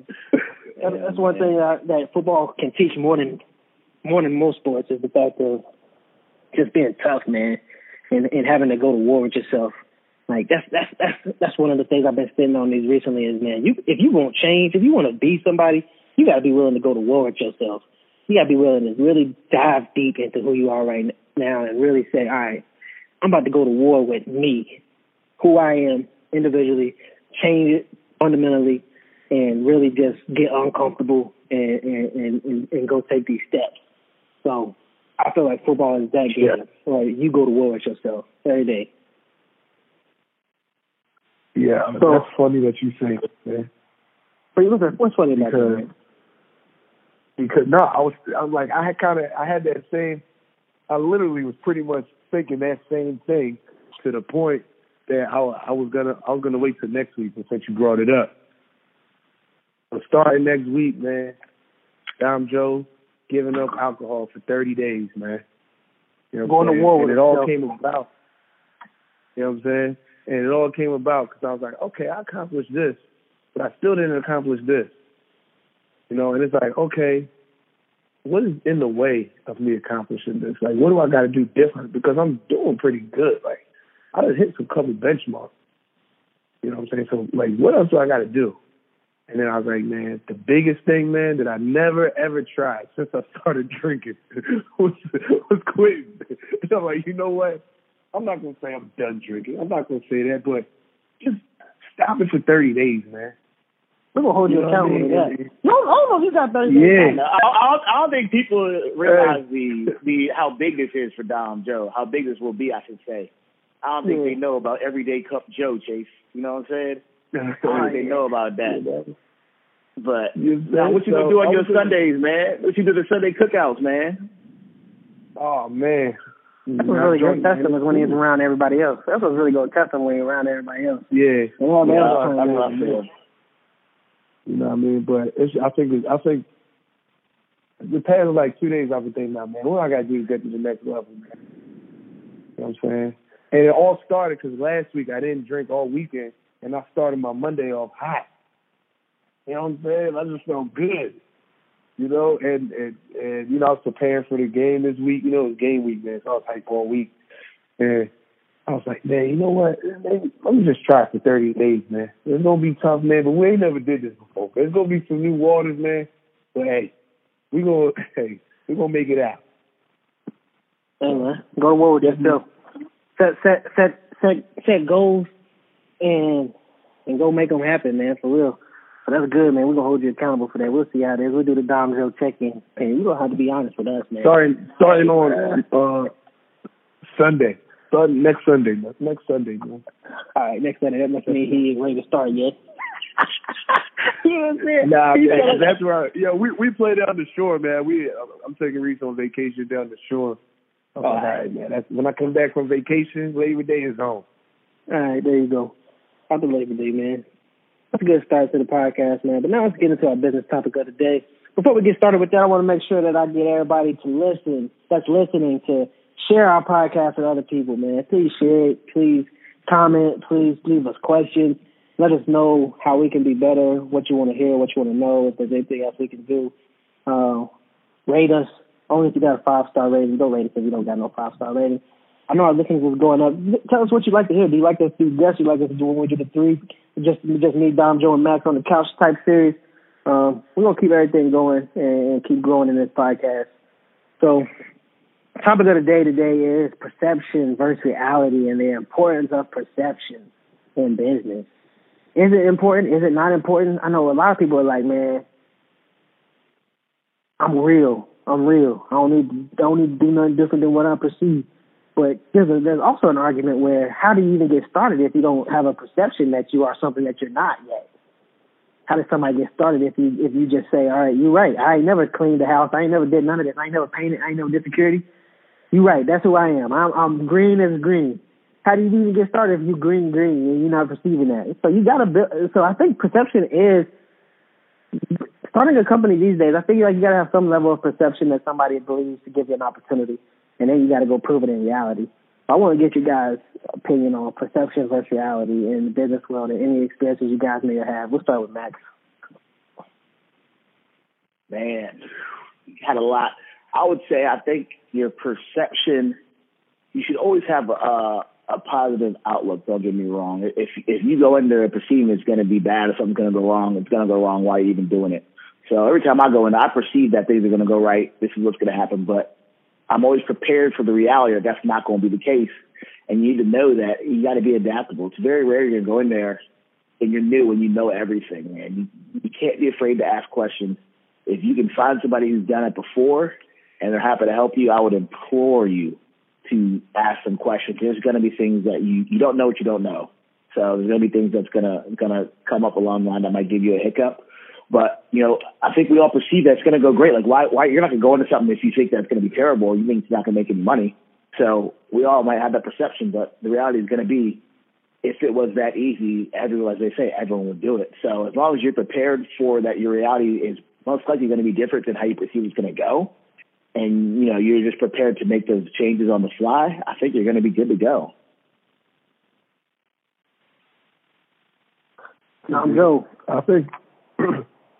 yeah, that's one man. thing that, that football can teach more than more than most sports is the fact of just being tough, man, and, and having to go to war with yourself. Like, that's that's that's that's one of the things I've been sitting on these recently is, man, you if you want change, if you want to be somebody, you got to be willing to go to war with yourself. you got to be willing to really dive deep into who you are right now and really say, all right, I'm about to go to war with me, who I am individually, change it fundamentally, and really just get uncomfortable and, and, and, and go take these steps. So I feel like football is that game. Yeah. Like you go to war with yourself every day. Yeah, so, that's funny that you say that. But you look at what's funny about that. Because no, I was I was like I had kind of I had that same. I literally was pretty much thinking that same thing to the point that I, I was gonna I was gonna wait till next week, but since you brought it up, so starting next week, man, Dom Joe giving up alcohol for thirty days, man. You know, going to war with it all came about. You know what I'm saying? And it all came about because I was like, okay, I accomplished this, but I still didn't accomplish this. You know, and it's like, okay, what is in the way of me accomplishing this? Like, what do I got to do different? Because I'm doing pretty good. Like, I just hit some couple benchmarks. You know what I'm saying? So, like, what else do I got to do? And then I was like, man, the biggest thing, man, that I never, ever tried since I started drinking was, was quitting. And I'm like, you know what? I'm not going to say I'm done drinking. I'm not going to say that, but just stop it for thirty days, man. We're going to hold you, you accountable to that. No, I don't know if you got thirty yeah. days. I, I, I don't think people realize uh, the, the how big this is for Dom Joe, how big this will be, I should say. I don't think yeah. they know about Everyday Cup Joe, Chase. You know what I'm saying? I don't think they know about that. Yeah, but you now, what you so, going to do on your Sundays, gonna... man? What you do the Sunday cookouts, man? Oh, man. That's what's really going to test him is when he's around everybody else. That's what's really going to test him when he's around everybody else. Yeah. You know, yeah I, I, I feel. You know what I mean? But it's, I think it's, I think the past like two days I've been thinking about, man, what I got to do to get to the next level, man? You know what I'm saying? And it all started because last week I didn't drink all weekend, and I started my Monday off hot. You know what I'm saying? I just felt good. You know, and, and, and, you know, I was preparing for the game this week. You know, it was game week, man, so I was hyped all week. And I was like, man, you know what? Man, let me just try it for thirty days, man. It's going to be tough, man, but we ain't never did this before. It's going to be some new waters, man. But, hey, we're going to hey, we gonna make it out. Hey, man, go to war with yourself. Set, set, set, set, set goals and, and go make them happen, man, for real. So that's good, man. We're going to hold you accountable for that. We'll see how it is. We'll do the Dom Joe check-in. And you're going to have to be honest with us, man. Starting, starting on uh, Sunday. Starting next Sunday, man. Next Sunday, man. All right, next Sunday. That must mean he ain't ready to start yet. You know what I'm saying? Nah, he man. Said, that's right. Yeah, we, we play down the shore, man. We I'm taking Reese on vacation down the shore. Oh, all right, man. That's, when I come back from vacation, Labor Day is on. All right, there you go. Happy Labor Day, man. That's a good start to the podcast, man. But now let's get into our business topic of the day. Before we get started with that, I want to make sure that I get everybody to listen, that's listening, to share our podcast with other people, man. Please share it. Please comment. Please leave us questions. Let us know how we can be better, what you want to hear, what you want to know, if there's anything else we can do. Uh, rate us. Only if you got a five-star rating. Don't rate us if you don't got no five-star rating. I know our listeners is going up. Tell us what you'd like to hear. Do you like us to do guests? Do you like us to do when we do the three? Just just me, Dom, Joe, and Max on the couch type series. Um, we're going to keep everything going and, and keep growing in this podcast. So topic of the day today is perception versus reality and the importance of perception in business. Is it important? Is it not important? I know a lot of people are like, man, I'm real. I'm real. I don't need, I don't need to do nothing different than what I perceive. But there's, a, there's also an argument where how do you even get started if you don't have a perception that you are something that you're not yet? How does somebody get started if you if you just say, all right, you're right. I ain't never cleaned the house. I ain't never did none of this. I ain't never painted. I ain't never did security. You're right. That's who I am. I'm, I'm green as green. How do you even get started if you're green, green, and you're not perceiving that? So you got to build. So I think perception is starting a company these days. I feel like you got to have some level of perception that somebody believes to give you an opportunity. And then you got to go prove it in reality. I want to get you guys' opinion on perception versus reality in the business world and any experiences you guys may have. We'll start with Max. Man, you had a lot. I would say I think your perception, you should always have a, a positive outlook, don't get me wrong. If if you go in there perceiving it's going to be bad or something's going to go wrong, it's going to go wrong while you're even doing it. So every time I go in, I perceive that things are going to go right. This is what's going to happen. But I'm always prepared for the reality that that's not going to be the case. And you need to know that you got to be adaptable. It's very rare you're going to go in there and you're new and you know everything, man. You, you can't be afraid to ask questions. If you can find somebody who's done it before and they're happy to help you, I would implore you to ask some questions. There's going to be things that you, you don't know what you don't know. So there's going to be things that's going to going to come up along the line that might give you a hiccup. But, you know, I think we all perceive that's going to go great. Like, why, why you're not going to go into something if you think that's going to be terrible or you think it's not going to make any money. So we all might have that perception, but the reality is going to be, if it was that easy, everyone, as they say, everyone would do it. So as long as you're prepared for that, your reality is most likely going to be different than how you perceive it's going to go. And, you know, you're just prepared to make those changes on the fly. I think you're going to be good to go. Tom Joe, I think,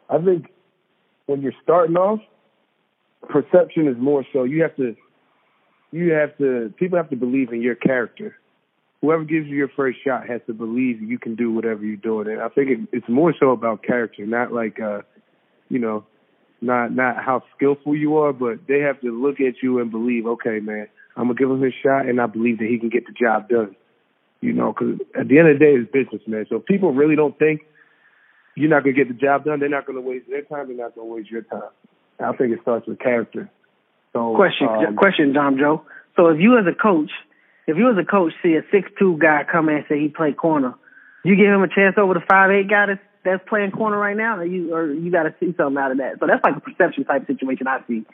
I think when you're starting off, perception is more so. You have to, you have to, people have to believe in your character. Whoever gives you your first shot has to believe you can do whatever you're doing. And I think it, it's more so about character, not like, uh, you know, not not how skillful you are, but they have to look at you and believe, okay, man, I'm going to give him his shot, and I believe that he can get the job done. You know, because at the end of the day, it's business, man. So if people really don't think you're not going to get the job done, they're not going to waste their time. They're not going to waste your time. I think it starts with character. So question, um, question, Dom Joe. So if you as a coach, if you as a coach see a six two guy come in and say he played corner, you give him a chance over the five eight guy that's, that's playing corner right now, or you or you got to see something out of that. So that's like a perception type situation I see.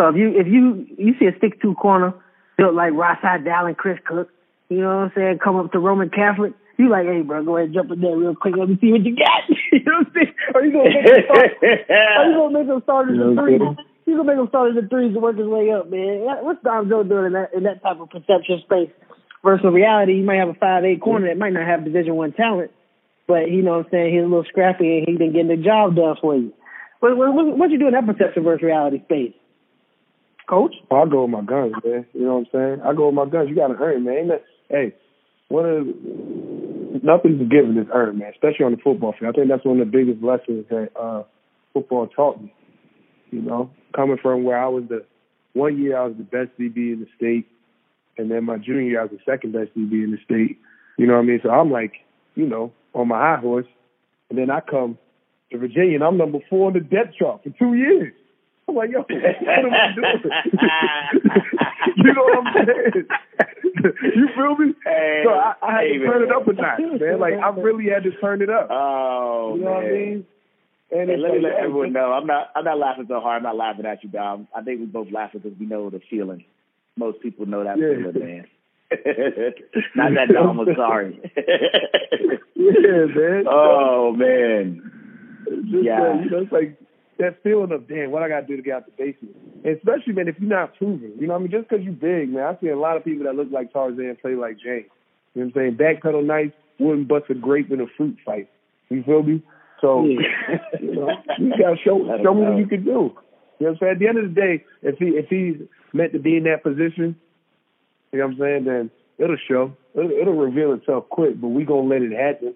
So if you if you you see a six two corner built like Rasai Dallin, Chris Cook, you know what I'm saying, come up to Roman Catholic, you like, hey, bro, go ahead and jump in there real quick. Let me see what you got. You know what I'm saying? Or you going to make them start, are you going to make them starters you know in threes? You going to make them starters in threes to work his way up, man. What's Dom Joe doing in that, in that type of perception space? Versus reality, you might have a five eight corner that might not have Division One talent, but, you know what I'm saying, he's a little scrappy and he's been getting the job done for you. What, what, what you doing in that perception versus reality space? Coach? Oh, I go with my guns, man. You know what I'm saying? I go with my guns. You got to earn, man. That, hey, what is, nothing's given is earned, man, especially on the football field. I think that's one of the biggest lessons that uh, football taught me, you know, coming from where I was the one year I was the best D B in the state, and then my junior year I was the second best D B in the state. You know what I mean? So I'm like, you know, on my high horse, and then I come to Virginia, and I'm number four on the depth chart for two years. I'm like, yo, what am I doing? You know what I'm saying? You feel me? Hey, so I, I had hey, to turn man. it up a notch, man. Like, I really had to turn it up. Oh, you know man. what I mean? And hey, let me like, let everyone know. I'm not I'm not laughing so hard. I'm not laughing at you, Dom. I think we both laugh because we know the feeling. Most people know that yeah. feeling, man. Not that Dom was sorry. Yeah, man. Oh, man. Just, yeah. Uh, you know, it's like, that feeling of, damn, what I got to do to get out the basement. And especially, man, if you're not proven. You know what I mean? Just because you're big, man. I see a lot of people that look like Tarzan play like James. You know what I'm saying? Backpedal knife wouldn't bust a grape in a fruit fight. You feel me? So, yeah. you know, you got to show, show me what you can do. You know what I'm saying? At the end of the day, if he if he's meant to be in that position, you know what I'm saying, then it'll show. It'll, it'll reveal itself quick, but we going to let it happen.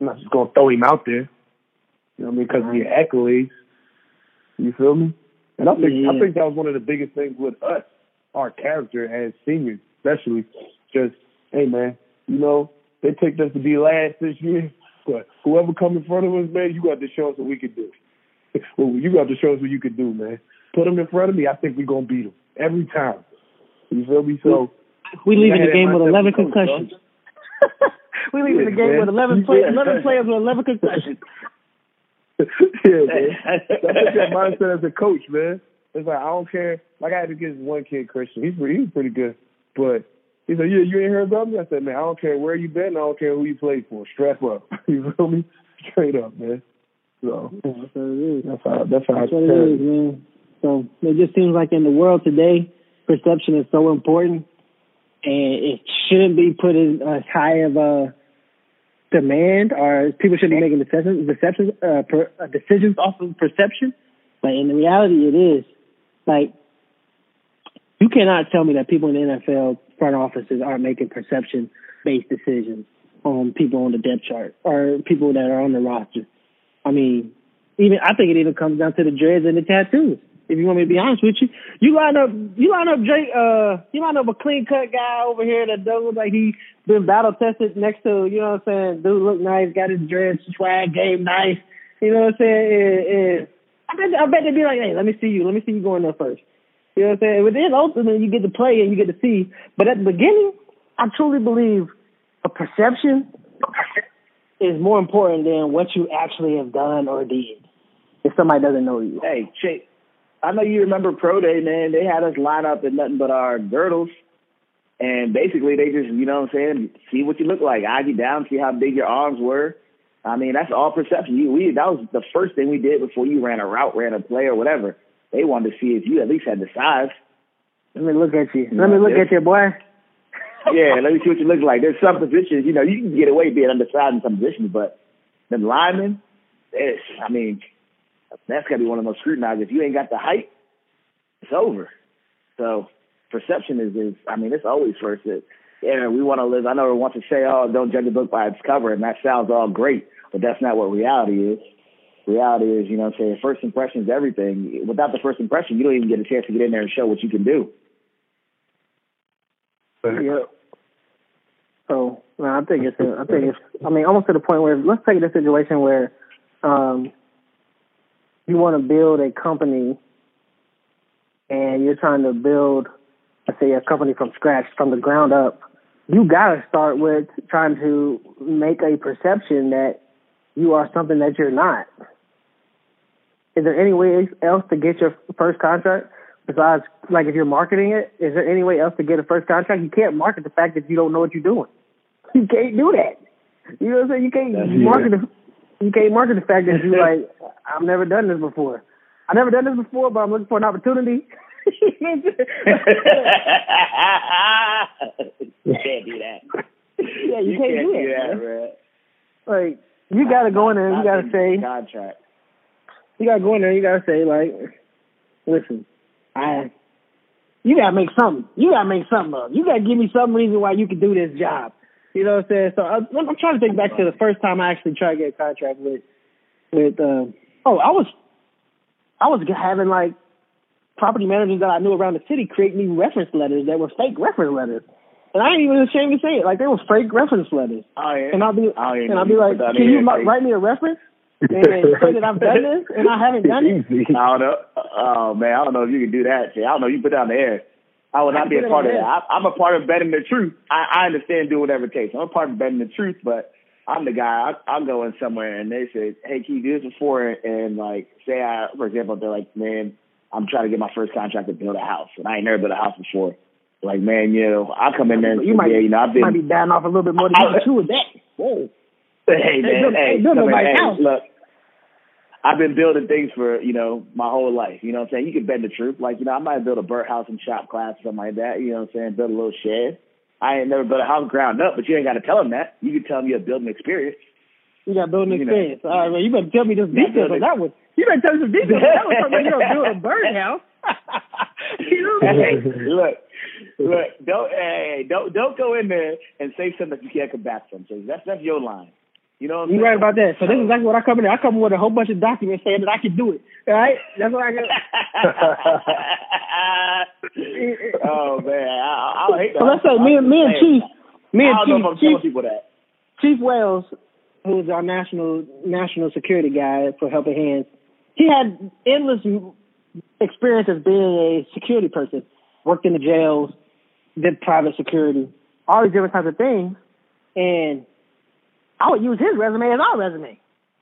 I'm not just going to throw him out there. You know what I mean? Because of your accolades. You feel me? And I think yeah. I think that was one of the biggest things with us, our character as seniors, especially. Just, hey, man, you know, they picked us to be last this year, but whoever come in front of us, man, you got to show us what we could do. Well, you got to show us what you could do, man. Put them in front of me, I think we're going to beat them every time. You feel me? So we, we leaving the game with eleven concussions. we leaving yeah, the game man. with eleven, play, eleven players with eleven concussions. Yeah, man. That's that mindset as a coach, man. It's like, I don't care. Like, I had to get one kid, Christian. He's pretty, he's pretty good. But he said, yeah, you ain't heard about me? I said, man, I don't care where you been. I don't care who you played for. Strap up. You feel me? Straight up, man. So, yeah, that's what it is. That's how, that's how that's what it is, man. So, it just seems like in the world today, perception is so important. And it shouldn't be put in as high of a demand, or people should be making deceptions, deceptions, uh, per, uh, decisions off of perception. But in the reality, it is like you cannot tell me that people in the N F L front offices aren't making perception-based decisions on people on the depth chart or people that are on the roster. I mean, even I think it even comes down to the dreads and the tattoos. If you want me to be honest with you, you line up, you line up, Drake, uh, you line up a clean cut guy over here that does look like he been battle tested next to, you know what I'm saying? Dude look nice, got his dreads, swag, game nice. You know what I'm saying? And, and I bet, I bet they'd be like, hey, let me see you, let me see you going there first. You know what I'm saying? But then ultimately you get to play and you get to see. But at the beginning, I truly believe a perception is more important than what you actually have done or did. If somebody doesn't know you, hey, Chase. I know you remember Pro Day, man. They had us line up in nothing but our girdles. And basically, they just, you know what I'm saying, see what you look like. Eye you down, see how big your arms were. I mean, that's all perception. You, we That was the first thing we did before you ran a route, ran a play, or whatever. They wanted to see if you at least had the size. Let me look at you. you let know, me look at you, boy. Yeah, let me see what you look like. There's some positions, you know, you can get away being undersized in some positions, but them linemen, it's, I mean... that's got to be one of the most scrutinized. If you ain't got the height, it's over. So perception is, is I mean, it's always first. It, yeah, we want to live. I know we want to say, oh, don't judge a book by its cover, and that sounds all great, but that's not what reality is. Reality is, you know what I'm saying, first impression is everything. Without the first impression, you don't even get a chance to get in there and show what you can do. Yeah. So no, I think it's, I think it's, I mean, almost to the point where, let's take the situation where, um, you want to build a company and you're trying to build, let's say, a company from scratch, from the ground up, you got to start with trying to make a perception that you are something that you're not. Is there any way else to get your first contract besides, like, if you're marketing it? Is there any way else to get a first contract? You can't market the fact that you don't know what you're doing. You can't do that. You know what I'm saying? You can't That's market it. You can't market the fact that you're like, I've never done this before. I've never done this before, but I'm looking for an opportunity. You can't do that. Yeah, you, you can't, can't do, do that, man. Bro. Like, you got to go in there and you got to say, contract. you got to go in there and you got to say, like, listen, I, you got to make something. You got to make something up. You got to give me some reason why you can do this job. You know what I'm saying? So I, I'm trying to think back to the first time I actually tried to get a contract with, with um, oh, I was, I was having like property managers that I knew around the city create me reference letters that were fake reference letters, and I ain't even ashamed to say it. Like, they were fake reference letters. Oh yeah. And I'll be, oh, yeah, and I'll be like, can you ma- write me a reference and say that I've done this and I haven't done it? I don't know. Oh man, I don't know if you can do that. I don't know. You put down the air. I would not be a part of that. I, I'm a part of betting the truth. I, I understand doing whatever it takes. I'm a part of betting the truth, but I'm the guy. I, I'll go in somewhere and they say, hey, can you do this before? And, like, say, I, for example, they're like, man, I'm trying to get my first contract to build a house, and I ain't never built a house before. Like, man, you know, I'll come in there and say, you might, yeah, you know, I've been. You might be dying off a little bit more than you two with that. Whoa. Hey, man, hey, hey, hey, look. I've been building things for, you know, my whole life. You know what I'm saying? You can bend the truth. Like, you know, I might build a birdhouse and shop class or something like that. You know what I'm saying? Build a little shed. I ain't never built a house ground up, but you ain't got to tell them that. You can tell them you have building experience. You got building you experience. Know. All right, man. You better tell me those details on that one. You better tell me some details on that one. Somebody you don't build a birdhouse. You know what I'm saying? Hey, look, look, don't, hey, don't, don't go in there and say something that you can't come back from. So that's, that's your line. You know what I'm You're saying? Right about that. So this is exactly what I come in. I come with a whole bunch of documents saying that I can do it. All right? That's what I got. Oh, man. I, I hate that. So let's say me, me and Chief, me and Chief, Chief, people that. Chief Wells, who's our national national security guy for Helping Hands, he had endless experience as being a security person, worked in the jails, did private security, all these different types of things, and I would use his resume as our resume.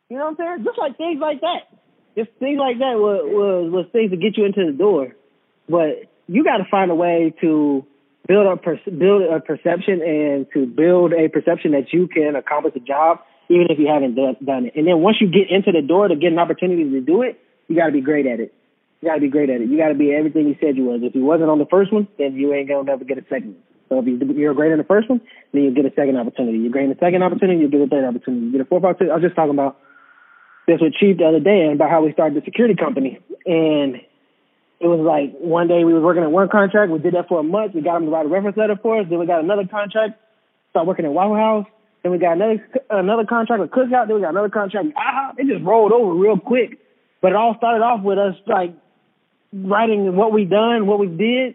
You know what I'm saying? Just like things like that. Just things like that was, was, was things to get you into the door. But you got to find a way to build a, build a perception and to build a perception that you can accomplish a job even if you haven't done it. And then once you get into the door to get an opportunity to do it, you got to be great at it. You got to be great at it. You got to be everything you said you was. If you wasn't on the first one, then you ain't going to never get a second one. So if you're great in the first one, then you'll get a second opportunity. You're great in the second opportunity, you'll get a third opportunity. You get a fourth opportunity. I was just talking about this with Chief the other day and about how we started the security company. And it was like one day we was working at one contract. We did that for a month. We got them to write a reference letter for us. Then we got another contract. Started working at Waffle House. Then we got another another contract with Cookout. Then we got another contract with I HOP. It just rolled over real quick. But it all started off with us, like, writing what we done, what we did,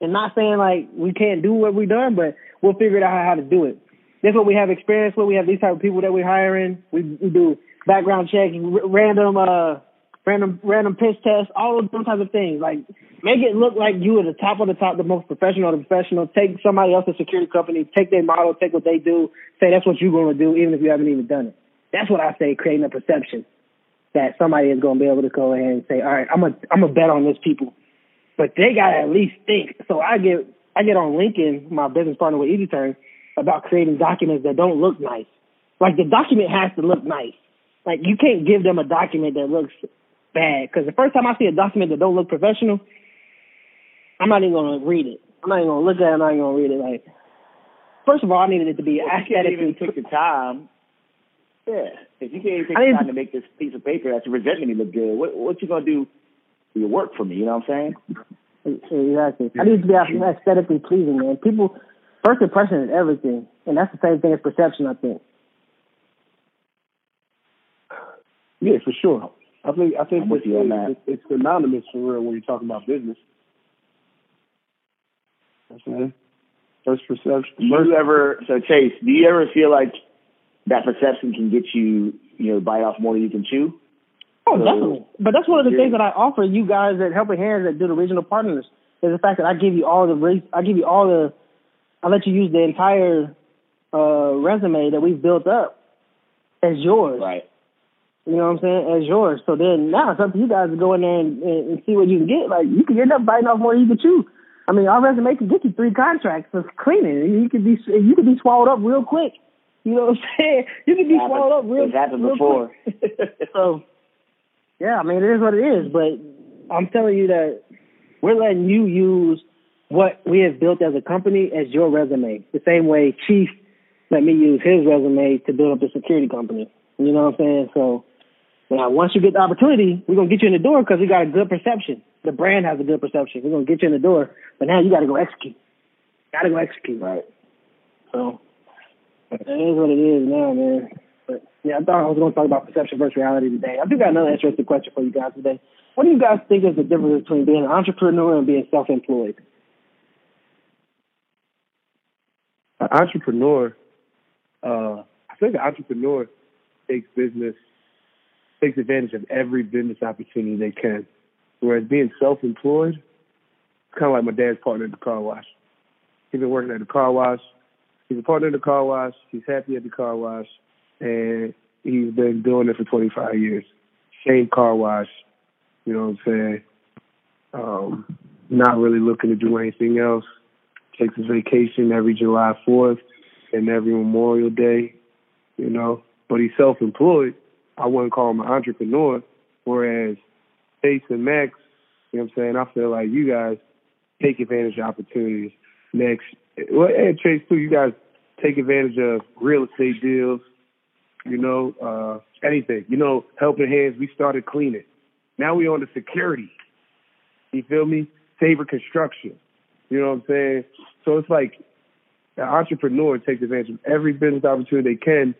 and not saying, like, we can't do what we done, but we'll figure it out how to do it. That's what we have experience with. We have these type of people that we're hiring. We, we do background checks, random uh, random random piss tests, all of those types of things. Like, make it look like you are the top of the top, the most professional of the professional. Take somebody else's security company, take their model, take what they do, say that's what you're going to do, even if you haven't even done it. That's what I say, creating a perception that somebody is going to be able to go ahead and say, all right, I'm a, I'm a bet on this people. But they got to at least think. So I get I get on LinkedIn, my business partner with Easy Turn, about creating documents that don't look nice. Like, the document has to look nice. Like, you can't give them a document that looks bad. Because the first time I see a document that don't look professional, I'm not even going to read it. I'm not even going to look at it. I'm not even going to read it. Like, first of all, I needed it to be well, academically. If you can't even take the time. Yeah. If you can't even take I the time to make this piece of paper that's resenting me look good, what, what you going to do for your work for me? You know what I'm saying? Exactly. I need to be aesthetically pleasing, man. People... First impression is everything, and that's the same thing as perception, I think. Yeah, for sure. I think I think it's, it's, it's synonymous for real when you're talking about business. Okay. First perception. Do you ever, so Chase, do you ever feel like that perception can get you, you know, bite off more than you can chew? Oh, so, definitely. But that's one of the yeah. things that I offer you guys at Helping Hands that do the regional partners is the fact that I give you all the I give you all the I let you use the entire uh, resume that we've built up as yours. Right. You know what I'm saying? As yours. So then now it's up to you guys to go in there and, and, and see what you can get. Like, you can end up biting off more than you can chew. I mean, our resume could get you three contracts for cleaning. You could be you could be swallowed up real quick. You know what I'm saying? You could be happened, swallowed up real, happened real before. quick. So, yeah, I mean, it is what it is. But I'm telling you that we're letting you use what we have built as a company as your resume. The same way Chief let me use his resume to build up the security company. You know what I'm saying? So now once you get the opportunity, we're going to get you in the door because we got a good perception. The brand has a good perception. We're going to get you in the door, but now you got to go execute. Got to go execute. Right. So that is what it is now, man. But yeah, I thought I was going to talk about perception versus reality today. I do got another interesting question for you guys today. What do you guys think is the difference between being an entrepreneur and being self-employed? An entrepreneur, uh, I think an entrepreneur takes business, takes advantage of every business opportunity they can. Whereas being self-employed, it's kind of like my dad's partner at the car wash. He's been working at the car wash. He's a partner at the car wash. He's happy at the car wash. And he's been doing it for twenty-five years. Same car wash. You know what I'm saying? Um, not really looking to do anything else. Takes his vacation every July fourth and every Memorial Day, you know. But he's self-employed. I wouldn't call him an entrepreneur. Whereas Chase and Max, you know what I'm saying, I feel like you guys take advantage of opportunities. Next, well, and Chase, too, you guys take advantage of real estate deals, you know, uh, anything. You know, Helping Hands, we started cleaning. Now we on the security. You feel me? Saver Construction. You know what I'm saying? So it's like an entrepreneur takes advantage of every business opportunity they can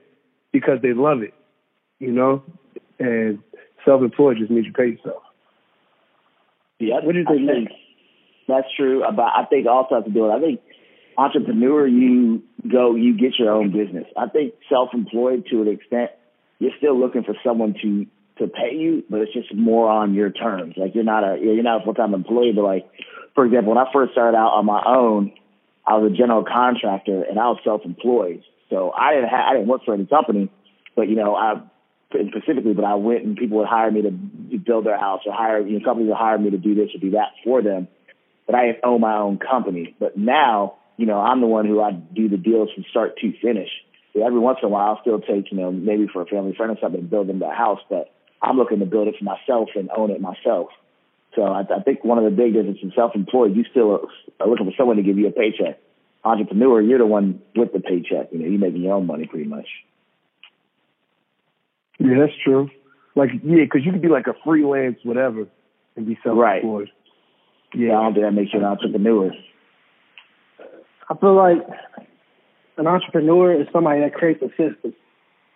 because they love it, you know? And self-employed just means you pay yourself. Yeah, what do you think, think that's true. But I think also have to do it. I think entrepreneur, you go, you get your own business. I think self-employed to an extent, you're still looking for someone to, to pay you, but it's just more on your terms. Like you're not a, you're not a full-time employee, but like, for example, when I first started out on my own, I was a general contractor and I was self-employed. So I didn't have, I didn't work for any company, but you know, I specifically, but I went and people would hire me to build their house or hire, you know, companies would hire me to do this or do that for them. But I didn't own my own company. But now, you know, I'm the one who I do the deals from start to finish. So every once in a while, I'll still take, you know, maybe for a family friend or something to build them that house, but I'm looking to build it for myself and own it myself. So I, I think one of the big differences in self-employed, you still are looking for someone to give you a paycheck. Entrepreneur, you're the one with the paycheck. You know, you're making your own money pretty much. Yeah, that's true. Like, yeah, because you could be like a freelance whatever and be self-employed. Right. Yeah, I don't think that makes you an entrepreneur. I feel like an entrepreneur is somebody that creates a system,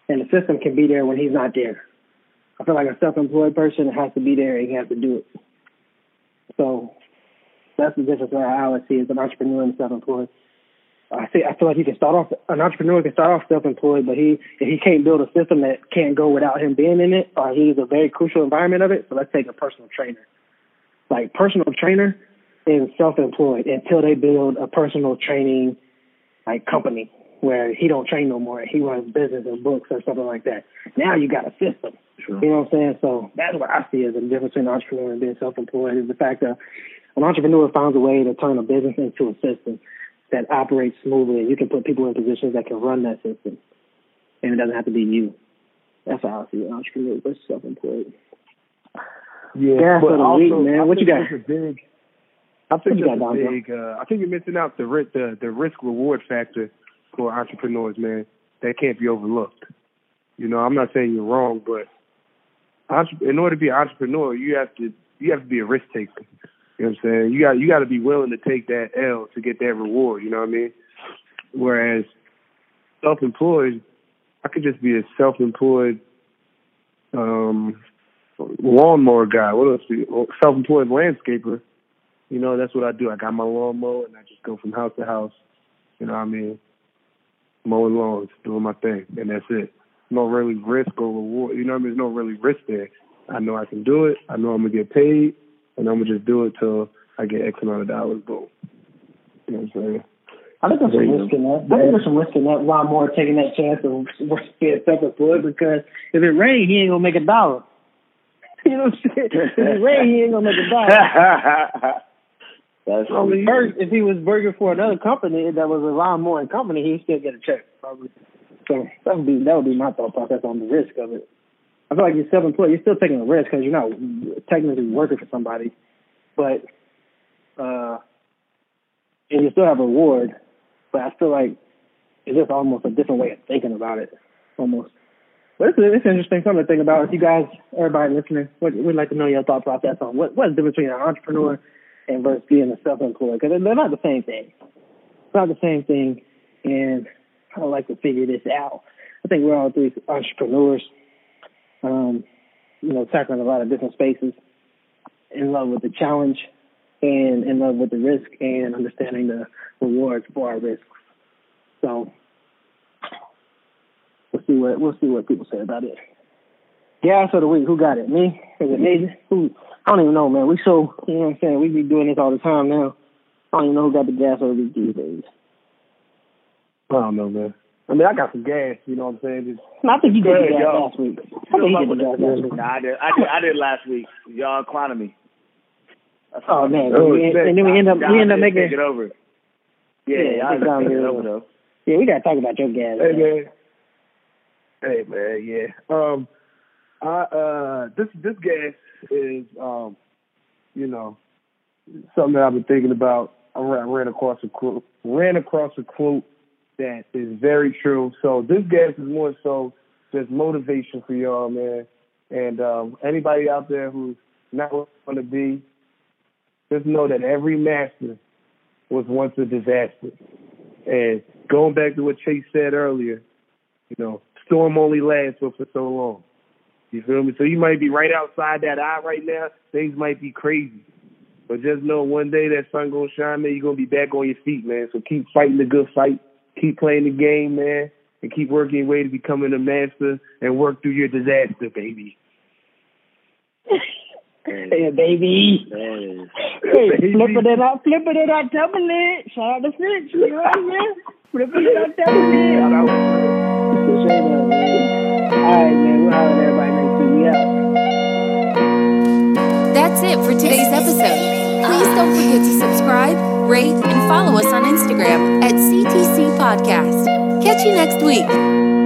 and the system can be there when he's not there. I feel like a self-employed person has to be there and he has to do it. So that's the difference that I always see as an entrepreneur and self-employed. I see, I feel like you can start off, an entrepreneur can start off self-employed, but he if he can't build a system that can't go without him being in it, or he's a very crucial environment of it. So let's take a personal trainer. Like personal trainer is self-employed until they build a personal training like company where he don't train no more. He runs business and books or something like that. Now you got a system. Sure. You know what I'm saying? So that's what I see as the difference between an entrepreneur and being self-employed is the fact that an entrepreneur finds a way to turn a business into a system that operates smoothly, and you can put people in positions that can run that system, and it doesn't have to be you. That's how I see it, entrepreneur versus self-employed. Yeah, yeah but also, week, man. I what you got? Big, I think that's a big. Uh, I think you're missing out the the the risk reward factor for entrepreneurs, man. That can't be overlooked. You know, I'm not saying you're wrong, but in order to be an entrepreneur, you have to you have to be a risk taker. You know what I'm saying? You got you got to be willing to take that L to get that reward. You know what I mean? Whereas self-employed, I could just be a self-employed um, lawnmower guy. What else? Self-employed landscaper. You know, that's what I do. I got my lawnmower and I just go from house to house. You know what I mean? Mowing lawns, doing my thing, and that's it. No really risk or reward. You know what I mean? There's no really risk there. I know I can do it. I know I'm gonna get paid. And I'm going to just do it till I get X amount of dollars, boom. You know what I'm saying? I think there's some risk in that. I think there's some risk in that. Why more taking that chance of being self-employed? Because if it rains, he ain't going to make a dollar. You know what I'm saying? If it rains, he ain't going to make a dollar. That's only first, if he was working for another company that was a lot more in company, he'd still get a check, probably. So that would be, that would be my thought process on the risk of it. I feel like you're self-employed. You're still taking a risk because you're not technically working for somebody, but uh, and you still have a reward. But I feel like it's just almost a different way of thinking about it, almost. But it's, it's interesting something to think about. If you guys, everybody listening, we'd, we'd like to know your thought process on what what's the difference between an entrepreneur and versus being a self-employed, because they're not the same thing. It's not the same thing, and I would like to figure this out. I think we're all three entrepreneurs. Um, you know, tackling a lot of different spaces, in love with the challenge and in love with the risk and understanding the rewards for our risks. So we'll see what we'll see what people say about it. Gas of the week, who got it? Me? Is it me? Who? I don't even know, man. We so you know what I'm saying, we be doing this all the time now. I don't even know who got the gas of the week these days. I don't know, man. I mean, I got some gas, you know what I'm saying? Just, I think you did ahead, the gas last week. I think you did the gas last week. Nah, I did, I did, I did last week. Y'all economy. That's oh, man. And, we, and then we end up, we end up making it over. Yeah, yeah y'all got to take it over, though. Yeah, we got to talk about your gas. Hey, man. Hey, man, yeah. Um, I, uh, this, this gas is, um, you know, something that I've been thinking about. I ran, ran across a quote. Ran across a quote. That is very true. So this gas is more so just motivation for y'all, man. And um, anybody out there who's not where you want to be, just know that every master was once a disaster. And going back to what Chase said earlier, you know, storm only lasts for, for so long. You feel me? So you might be right outside that eye right now. Things might be crazy. But just know one day that sun going to shine, man, you're going to be back on your feet, man. So keep fighting the good fight. Keep playing the game, man, and keep working your way to becoming a master and work through your disaster, baby. Hey, baby. Hey, hey baby. Flipping it out, flipping it out, double it. Shout out to French, you know what I mean? Flipping it out, double it. Shout out. All right, man, we're out there by next week. We out. That's it for today's episode. Please don't forget to subscribe, rate, and follow us on Instagram at C T C Podcast. Catch you next week.